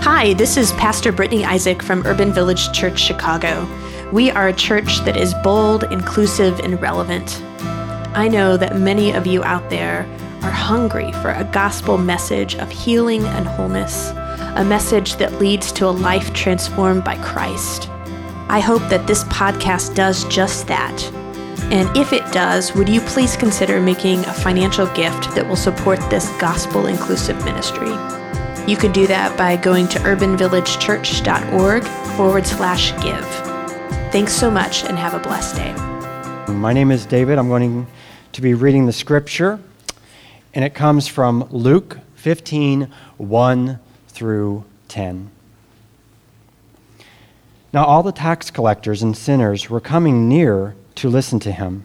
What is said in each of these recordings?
Hi, this is Pastor Brittany Isaac from Urban Village Church, Chicago. We are a church that is bold, inclusive, and relevant. I know that many of you out there are hungry for a gospel message of healing and wholeness, a message that leads to a life transformed by Christ. I hope that this podcast does just that. And if it does, would you please consider making a financial gift that will support this gospel-inclusive ministry? You can do that by going to urbanvillagechurch.org/give. Thanks so much and have a blessed day. My name is David. I'm going to be reading the scripture, and it comes from Luke 15:1 through 10. Now all the tax collectors and sinners were coming near to listen to him,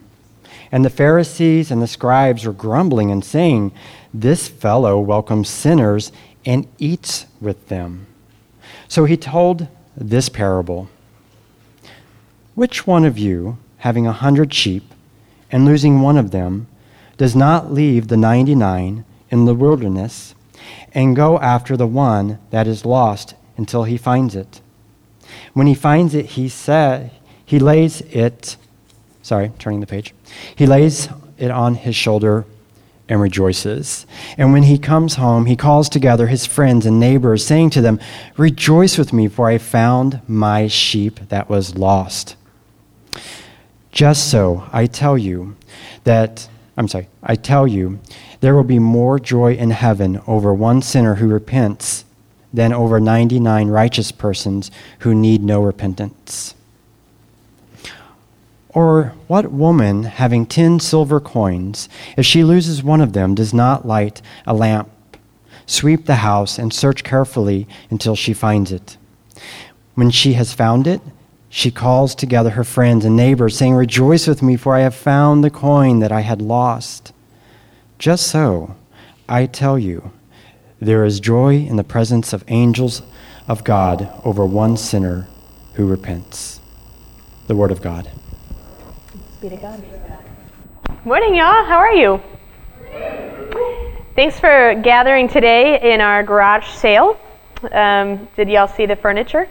and the Pharisees and the scribes were grumbling and saying, "This fellow welcomes sinners and eats with them." So he told this parable. "Which one of you, having 100 sheep and losing one of them, does not leave the 99 in the wilderness and go after the one that is lost until he finds it? When he finds it, He lays it on his shoulder and rejoices. And when he comes home, he calls together his friends and neighbors, saying to them, 'Rejoice with me, for I found my sheep that was lost.' Just so, I tell you, there will be more joy in heaven over one sinner who repents than over 99 righteous persons who need no repentance. Or what woman, having 10 silver coins, if she loses one of them, does not light a lamp, sweep the house, and search carefully until she finds it? When she has found it, she calls together her friends and neighbors, saying, 'Rejoice with me, for I have found the coin that I had lost.' Just so, I tell you, there is joy in the presence of angels of God over one sinner who repents." The Word of God. Be to God. Morning, y'all. How are you? Thanks for gathering today in our garage sale. Did y'all see the furniture?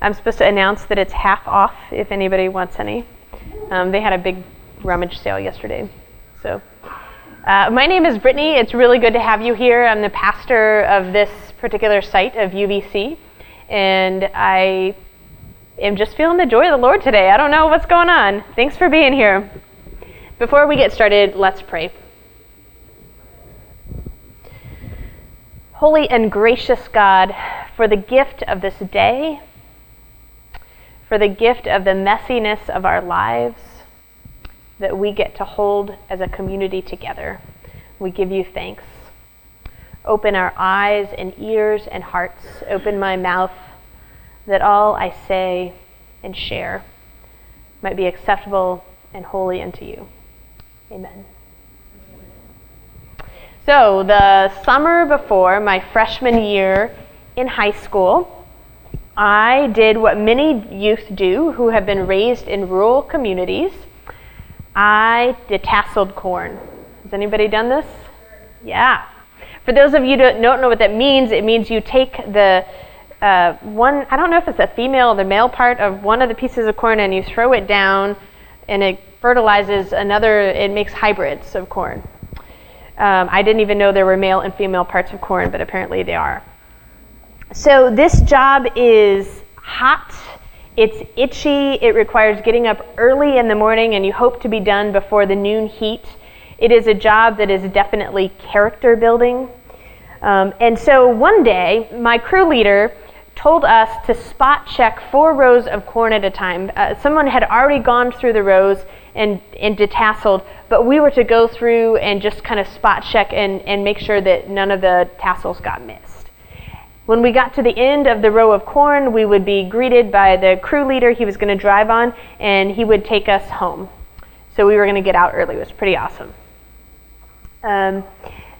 I'm supposed to announce that it's half off if anybody wants any. They had a big rummage sale yesterday. So, my name is Brittany. It's really good to have you here. I'm the pastor of this particular site of UBC, and I'm just feeling the joy of the Lord today. I don't know what's going on. Thanks for being here. Before we get started, let's pray. Holy and gracious God, for the gift of this day, for the gift of the messiness of our lives that we get to hold as a community together, we give you thanks. Open our eyes and ears and hearts. Open my mouth, that all I say and share might be acceptable and holy unto you. Amen. So the summer before my freshman year in high school, I did what many youth do who have been raised in rural communities. I detasseled corn. Has anybody done this? Yeah. For those of you who don't know what that means, it means you take the one, I don't know if it's a female or the male part of one of the pieces of corn, and you throw it down, and it fertilizes another, it makes hybrids of corn. I didn't even know there were male and female parts of corn, but apparently they are. So this job is hot, it's itchy, it requires getting up early in the morning, and you hope to be done before the noon heat. It is a job that is definitely character building. And so one day, my crew leader told us to spot check 4 rows of corn at a time. Someone had already gone through the rows and detasseled, but we were to go through and just kind of spot check and make sure that none of the tassels got missed. When we got to the end of the row of corn, we would be greeted by the crew leader. He was going to drive on, and he would take us home. So we were going to get out early. It was pretty awesome.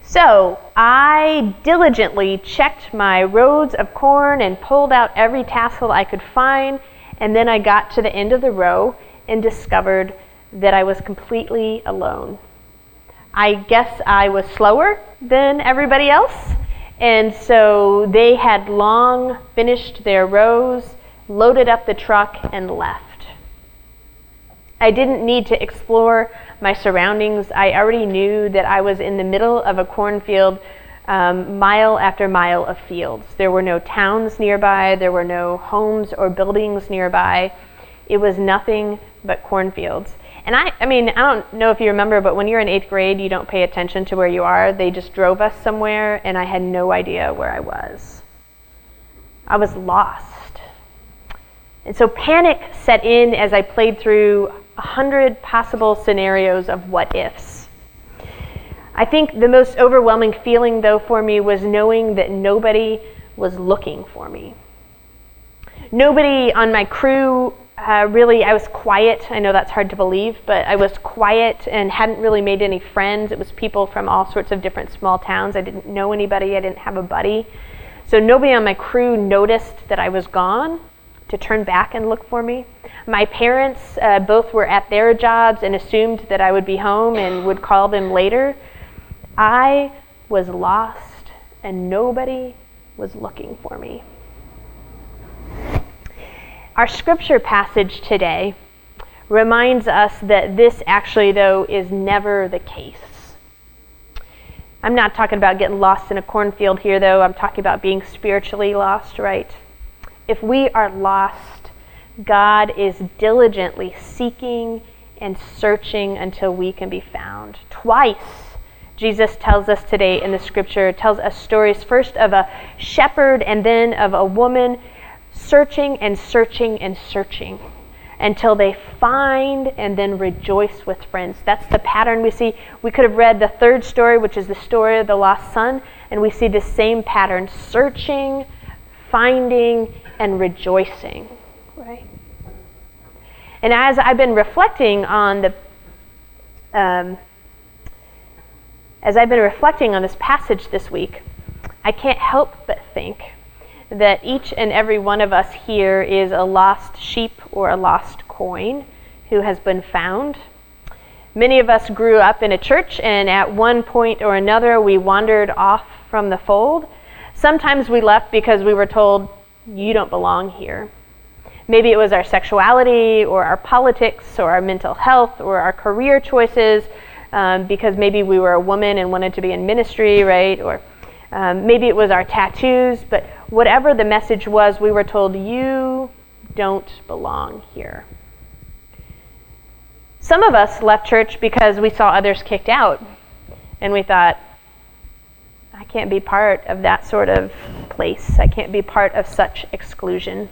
So I diligently checked my rows of corn and pulled out every tassel I could find, and then I got to the end of the row and discovered that I was completely alone. I guess I was slower than everybody else, And so they had long finished their rows, loaded up the truck, and left. I didn't need to explore my surroundings. I already knew that I was in the middle of a cornfield, mile after mile of fields. There were no towns nearby. There were no homes or buildings nearby. It was nothing but cornfields. And I don't know if you remember, but when you're in 8th grade, you don't pay attention to where you are. They just drove us somewhere, and I had no idea where I was. I was lost. And so panic set in as I played through 100 possible scenarios of what ifs. I think the most overwhelming feeling, though, for me was knowing that nobody was looking for me. Nobody on my crew. Really, I was quiet. I know that's hard to believe, but I was quiet and hadn't really made any friends. It was people from all sorts of different small towns. I didn't know anybody. I didn't have a buddy. So nobody on my crew noticed that I was gone to turn back and look for me. My parents both were at their jobs and assumed that I would be home and would call them later. I was lost, and nobody was looking for me. Our scripture passage today reminds us that this actually, though, is never the case. I'm not talking about getting lost in a cornfield here, though. I'm talking about being spiritually lost, right? If we are lost, God is diligently seeking and searching until we can be found. Twice, Jesus tells us today in the scripture, tells us stories first of a shepherd and then of a woman searching and searching and searching until they find and then rejoice with friends. That's the pattern we see. We could have read the third story, which is the story of the lost son, and we see the same pattern: searching, finding, and rejoicing, right? And as I've been reflecting on this passage this week, I can't help but think that each and every one of us here is a lost sheep or a lost coin who has been found. Many of us grew up in a church, and at one point or another, we wandered off from the fold. Sometimes we left because we were told, "You don't belong here." Maybe it was our sexuality or our politics or our mental health or our career choices, because maybe we were a woman and wanted to be in ministry, right? Or maybe it was our tattoos, but whatever the message was, we were told, "You don't belong here." Some of us left church because we saw others kicked out, and we thought, "I can't be part of that sort of place. I can't be part of such exclusion."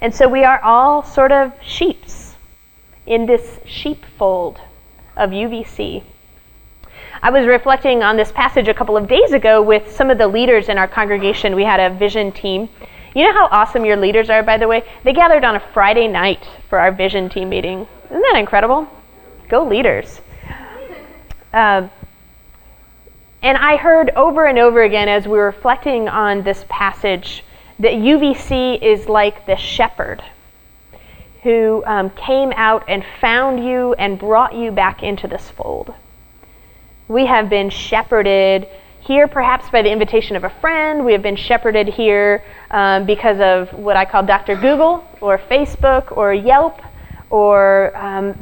And so we are all sort of sheeps in this sheepfold of UVC. I was reflecting on this passage a couple of days ago with some of the leaders in our congregation. We had a vision team. You know how awesome your leaders are, by the way? They gathered on a Friday night for our vision team meeting. Isn't that incredible? Go leaders. And I heard over and over again as we were reflecting on this passage that UVC is like the shepherd who came out and found you and brought you back into this fold. We have been shepherded here perhaps by the invitation of a friend. We have been shepherded here because of what I call Dr. Google or Facebook or Yelp or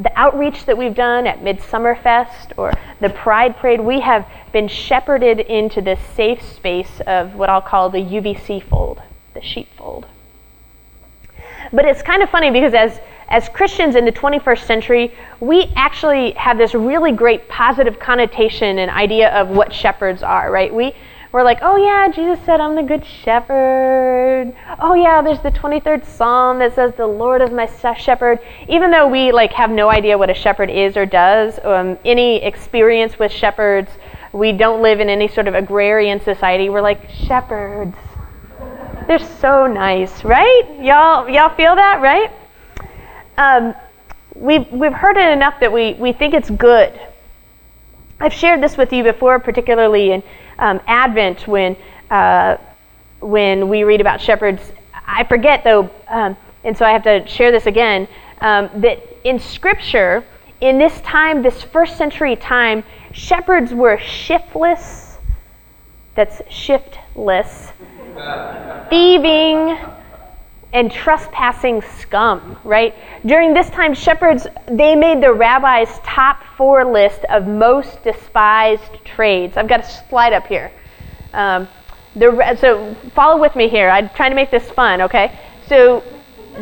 the outreach that we've done at Midsummer Fest or the Pride Parade. We have been shepherded into this safe space of what I'll call the UVC fold, the sheep fold. But it's kind of funny because as Christians in the 21st century, we actually have this really great positive connotation and idea of what shepherds are, right? We're like, "Oh yeah, Jesus said I'm the good shepherd. Oh yeah, there's the 23rd Psalm that says the Lord is my shepherd." Even though we have no idea what a shepherd is or does, any experience with shepherds, we don't live in any sort of agrarian society. We're like, "Shepherds, they're so nice," right? Y'all feel that, right? We've heard it enough that we think it's good. I've shared this with you before, particularly in Advent when we read about shepherds. I forget though, and so I have to share this again, that in Scripture, in this time, this first century time, shepherds were shiftless, that's shiftless, thieving, and trespassing scum, right? During this time, shepherds, they made the rabbi's top 4 list of most despised trades. I've got a slide up here. So follow with me here. I'm trying to make this fun, okay? So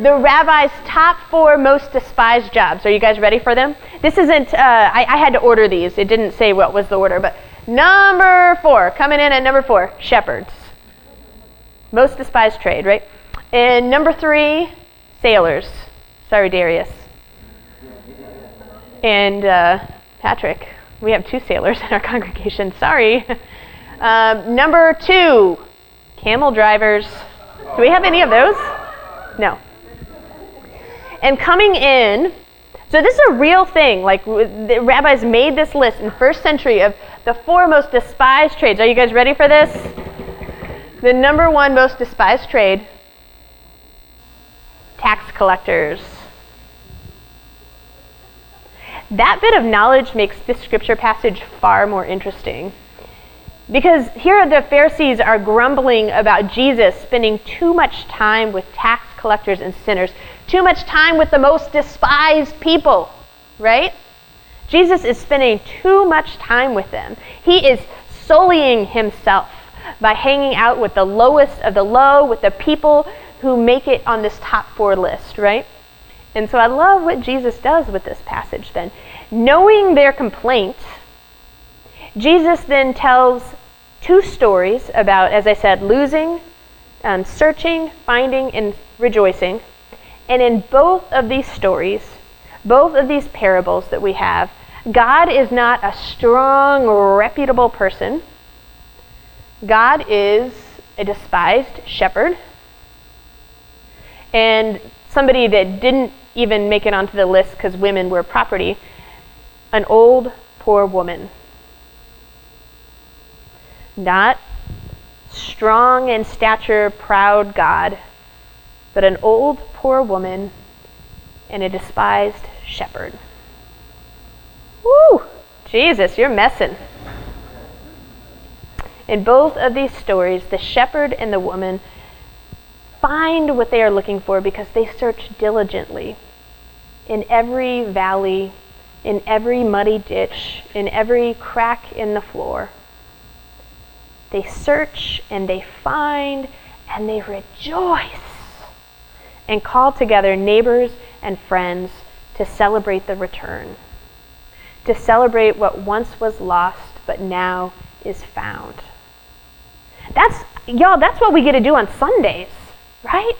the rabbi's top 4 most despised jobs. Are you guys ready for them? This isn't, I had to order these. It didn't say what was the order, but number 4, coming in at number 4, shepherds. Most despised trade, right? And number 3, sailors. Sorry, Darius. And Patrick. We have 2 sailors in our congregation. Sorry. Number 2, camel drivers. Do we have any of those? No. And coming in, so this is a real thing. Like, the rabbis made this list in first century of the 4 most despised trades. Are you guys ready for this? The number 1 most despised trade, tax collectors. That bit of knowledge makes this scripture passage far more interesting. Because here the Pharisees are grumbling about Jesus spending too much time with tax collectors and sinners, too much time with the most despised people, right? Jesus is spending too much time with them. He is sullying himself by hanging out with the lowest of the low, with the people who make it on this top 4 list, right? And so I love what Jesus does with this passage then. Knowing their complaint, Jesus then tells 2 stories about, as I said, losing, searching, finding, and rejoicing. And in both of these stories, both of these parables that we have, God is not a strong, reputable person. God is a despised shepherd and somebody that didn't even make it onto the list because women were property, an old, poor woman. Not strong in stature, proud God, but an old, poor woman and a despised shepherd. Woo! Jesus, you're messing. In both of these stories, the shepherd and the woman find what they are looking for because they search diligently in every valley, in every muddy ditch, in every crack in the floor. They search, and they find, and they rejoice, and call together neighbors and friends to celebrate the return, to celebrate what once was lost, but now is found. That's, y'all, that's what we get to do on Sundays, right?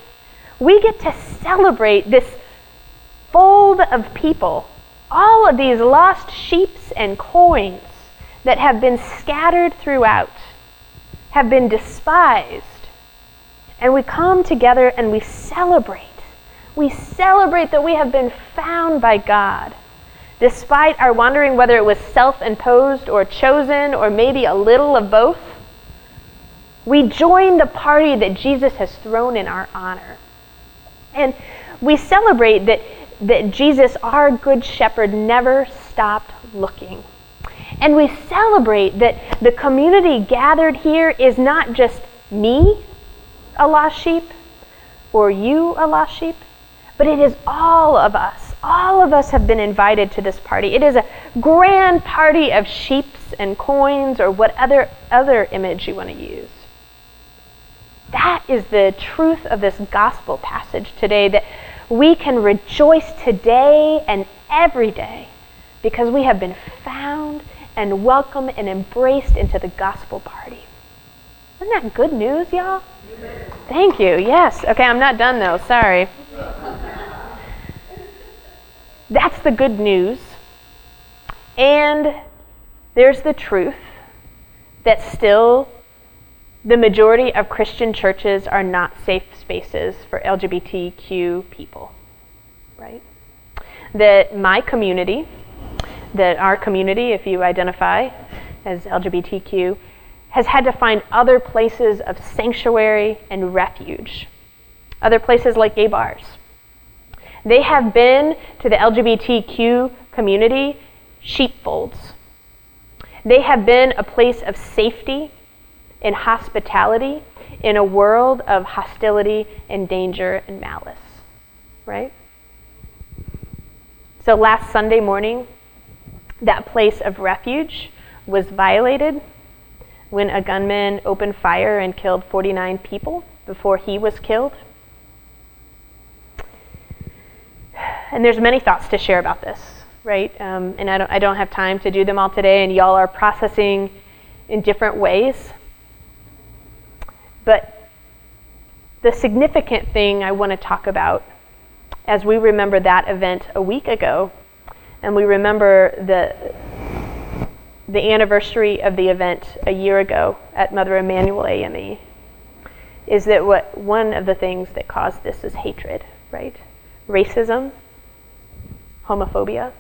We get to celebrate this fold of people, all of these lost sheeps and coins that have been scattered throughout, have been despised. And we come together and we celebrate. We celebrate that we have been found by God. Despite our wondering whether it was self-imposed or chosen or maybe a little of both, we join the party that Jesus has thrown in our honor. And we celebrate that Jesus, our good shepherd, never stopped looking. And we celebrate that the community gathered here is not just me, a lost sheep, or you, a lost sheep, but it is all of us. All of us have been invited to this party. It is a grand party of sheeps and coins, or what other image you want to use. That is the truth of this gospel passage today, that we can rejoice today and every day because we have been found and welcomed and embraced into the gospel party. Isn't that good news, y'all? Amen. Thank you, yes. Okay, I'm not done though, sorry. That's the good news. And there's the truth that still the majority of Christian churches are not safe spaces for LGBTQ people, right? That my community, that our community, if you identify as LGBTQ, has had to find other places of sanctuary and refuge, other places like gay bars. They have been, to the LGBTQ community, sheepfolds. They have been a place of safety in hospitality in a world of hostility and danger and malice, right? So last Sunday morning, that place of refuge was violated when a gunman opened fire and killed 49 people before he was killed. And there's many thoughts to share about this, right? And I don't have time to do them all today, and y'all are processing in different ways. But the significant thing I want to talk about as we remember that event a week ago, and we remember the anniversary of the event a year ago at Mother Emanuel AME, is that what one of the things that caused this is hatred, right? Racism, homophobia.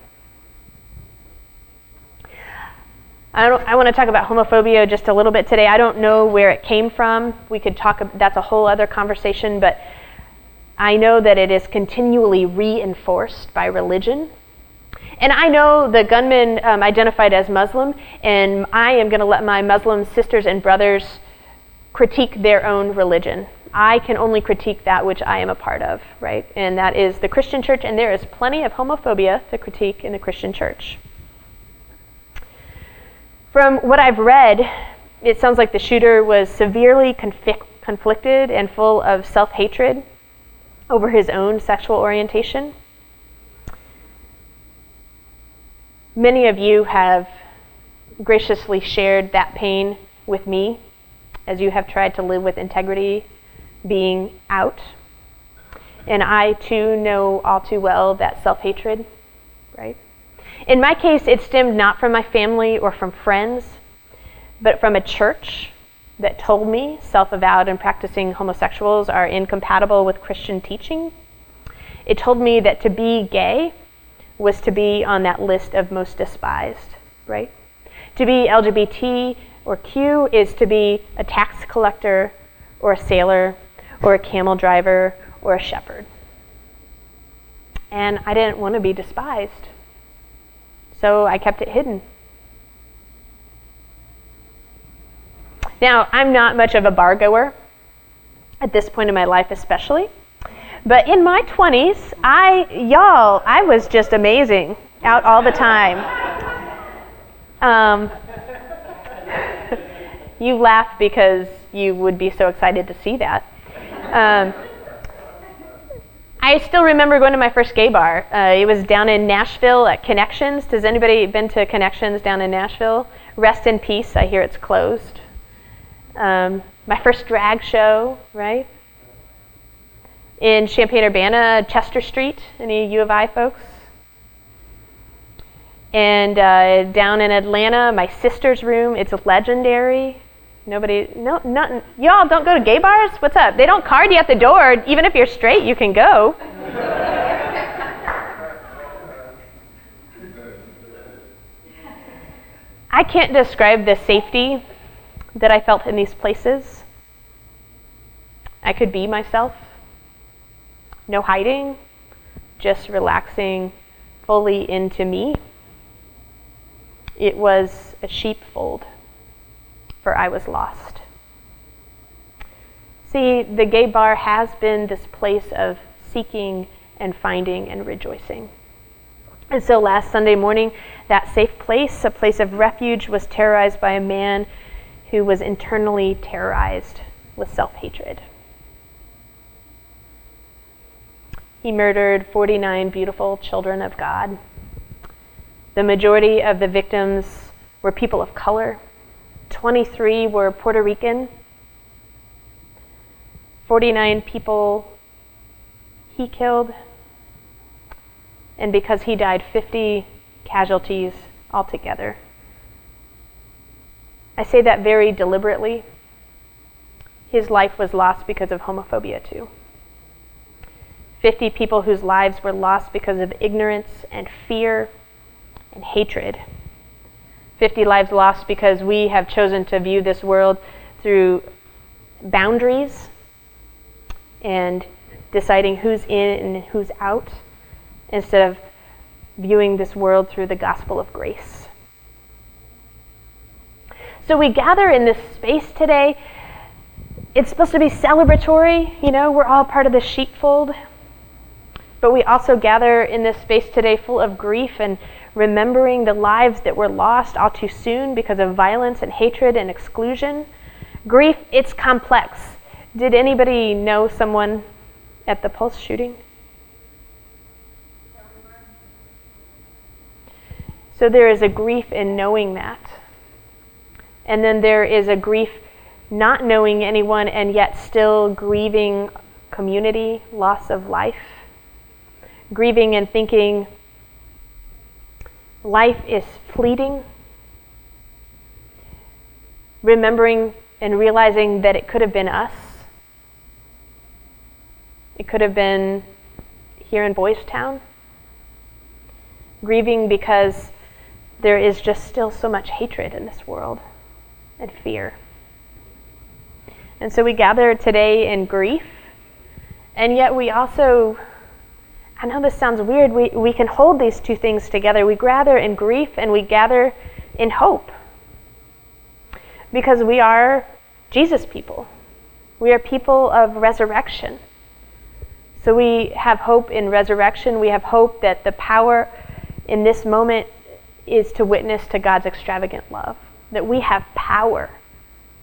I want to talk about homophobia just a little bit today. I don't know where it came from. We could talk, that's a whole other conversation, but I know that it is continually reinforced by religion. And I know the gunman identified as Muslim, and I am going to let my Muslim sisters and brothers critique their own religion. I can only critique that which I am a part of, right? And that is the Christian church, and there is plenty of homophobia to critique in the Christian church. From what I've read, it sounds like the shooter was severely conflicted and full of self-hatred over his own sexual orientation. Many of you have graciously shared that pain with me as you have tried to live with integrity, being out. And I too know all too well that self-hatred, right? In my case, it stemmed not from my family or from friends, but from a church that told me self-avowed and practicing homosexuals are incompatible with Christian teaching. It told me that to be gay was to be on that list of most despised, right? To be LGBT or Q is to be a tax collector or a sailor or a camel driver or a shepherd. And I didn't want to be despised, so I kept it hidden. Now, I'm not much of a bar goer, at this point in my life especially, but in my 20s, I was just amazing, out all the time. You laugh because you would be so excited to see that. I still remember going to my first gay bar. It was down in Nashville at Connections. Does anybody been to Connections down in Nashville? Rest in peace, I hear it's closed. My first drag show, right? In Champaign-Urbana, Chester Street, any U of I folks? And down in Atlanta, my sister's room, it's legendary. Nothing. Y'all don't go to gay bars? What's up? They don't card you at the door. Even if you're straight, you can go. I can't describe the safety that I felt in these places. I could be myself. No hiding, just relaxing fully into me. It was a sheepfold, for I was lost. See, the gay bar has been this place of seeking and finding and rejoicing. And so last Sunday morning, that safe place, a place of refuge, was terrorized by a man who was internally terrorized with self-hatred. He murdered 49 beautiful children of God. The majority of the victims were people of color. 23 were Puerto Rican. 49 people he killed. And because he died, 50 casualties altogether. I say that very deliberately. His life was lost because of homophobia too. 50 people whose lives were lost because of ignorance and fear and hatred. 50 lives lost because we have chosen to view this world through boundaries and deciding who's in and who's out instead of viewing this world through the gospel of grace. So we gather in this space today. It's supposed to be celebratory, you know, we're all part of the sheepfold. But we also gather in this space today full of grief and remembering the lives that were lost all too soon because of violence and hatred and exclusion. Grief, it's complex. Did anybody know someone at the Pulse shooting? So there is a grief in knowing that. And then there is a grief not knowing anyone and yet still grieving community, loss of life. Grieving and thinking, life is fleeting. Remembering and realizing that it could have been us. It could have been here in Boystown. Grieving because there is just still so much hatred in this world and fear. And so we gather today in grief, and yet we also, I know this sounds weird, we can hold these two things together. We gather in grief and we gather in hope. Because we are Jesus people. We are people of resurrection. So we have hope in resurrection. We have hope that the power in this moment is to witness to God's extravagant love. That we have power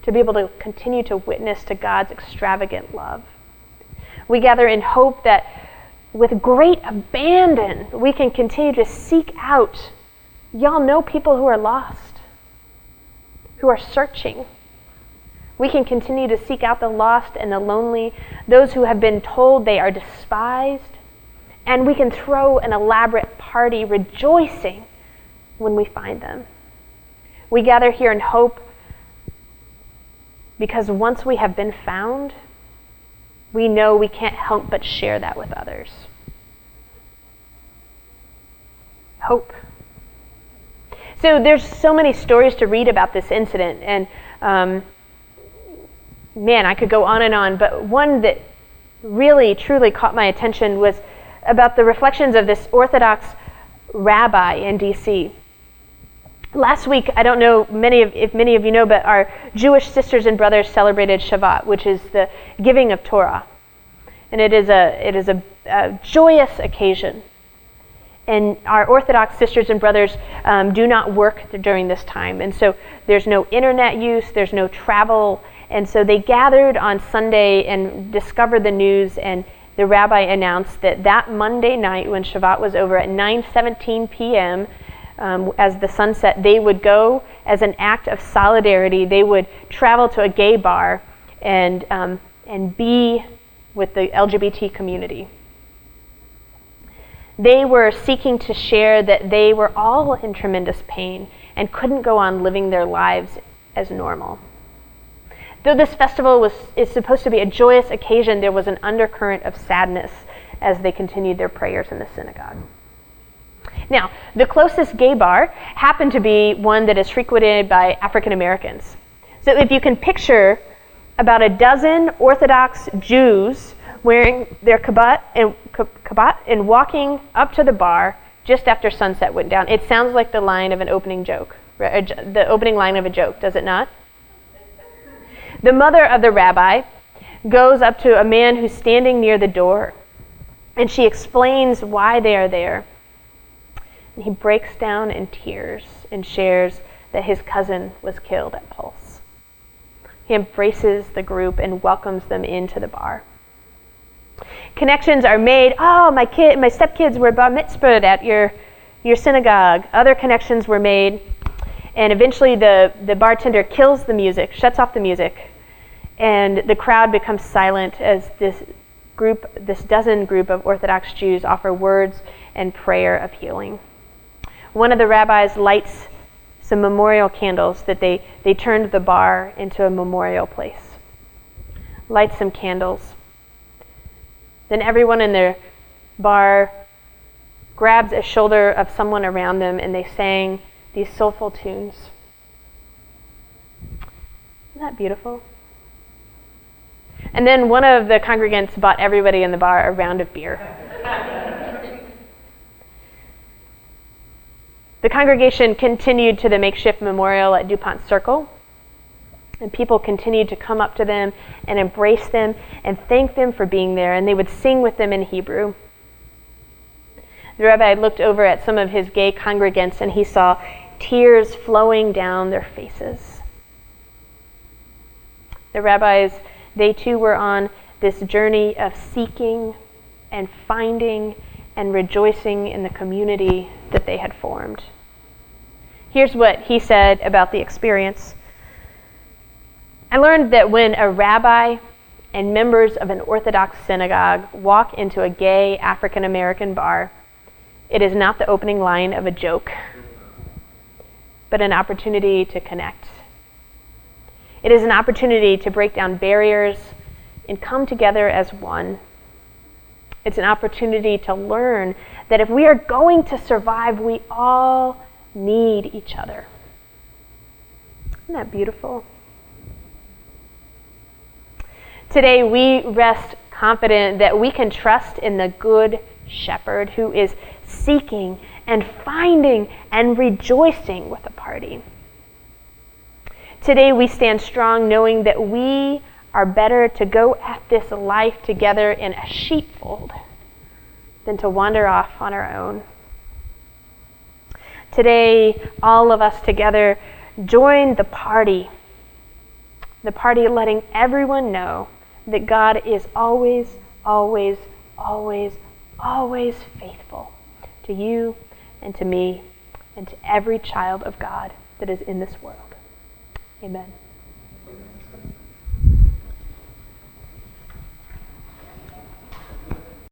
to be able to continue to witness to God's extravagant love. We gather in hope that with great abandon, we can continue to seek out. Y'all know people who are lost, who are searching. We can continue to seek out the lost and the lonely, those who have been told they are despised, and we can throw an elaborate party rejoicing when we find them. We gather here in hope because once we have been found, we know we can't help but share that with others. Hope. So there's so many stories to read about this incident, and man, I could go on and on, but one that really, truly caught my attention was about the reflections of this Orthodox rabbi in D.C. Last week, I don't know if many of you know, but our Jewish sisters and brothers celebrated Shavuot, which is the giving of Torah, and it is a joyous occasion. And our Orthodox sisters and brothers do not work during this time, and so there's no internet use, there's no travel, and so they gathered on Sunday and discovered the news, and the rabbi announced that Monday night when Shavuot was over at 9:17 p.m. As the sun set, they would go as an act of solidarity. They would travel to a gay bar and be with the LGBT community. They were seeking to share that they were all in tremendous pain and couldn't go on living their lives as normal. Though this festival is supposed to be a joyous occasion, there was an undercurrent of sadness as they continued their prayers in the synagogue. Now, the closest gay bar happened to be one that is frequented by African Americans. So if you can picture about a dozen Orthodox Jews wearing their kippah and walking up to the bar just after sunset went down. It sounds like the line of an opening joke, right? The opening line of a joke, does it not? The mother of the rabbi goes up to a man who's standing near the door, and she explains why they are there. And he breaks down in tears and shares that his cousin was killed at Pulse. He embraces the group and welcomes them into the bar. Connections are made. Oh, my stepkids were bar mitzvahed at your synagogue. Other connections were made. And eventually the bartender kills the music, shuts off the music, and the crowd becomes silent as this dozen group of Orthodox Jews offer words and prayer of healing. One of the rabbis lights some memorial candles that they turned the bar into a memorial place. Lights some candles. Then everyone in their bar grabs a shoulder of someone around them and they sang these soulful tunes. Isn't that beautiful? And then one of the congregants bought everybody in the bar a round of beer. The congregation continued to the makeshift memorial at DuPont Circle, and people continued to come up to them and embrace them and thank them for being there, and they would sing with them in Hebrew. The rabbi looked over at some of his gay congregants, and he saw tears flowing down their faces. The rabbis, they too were on this journey of seeking and finding and rejoicing in the community that they had formed. Here's what he said about the experience. I learned that when a rabbi and members of an Orthodox synagogue walk into a gay African-American bar, it is not the opening line of a joke, but an opportunity to connect. It is an opportunity to break down barriers and come together as one. It's an opportunity to learn that if we are going to survive, we all need each other. Isn't that beautiful? Today we rest confident that we can trust in the Good Shepherd who is seeking and finding and rejoicing with the party. Today we stand strong knowing that we are better to go at this life together in a sheepfold than to wander off on our own. Today, all of us together join the party letting everyone know that God is always, always, always, always faithful to you and to me and to every child of God that is in this world. Amen.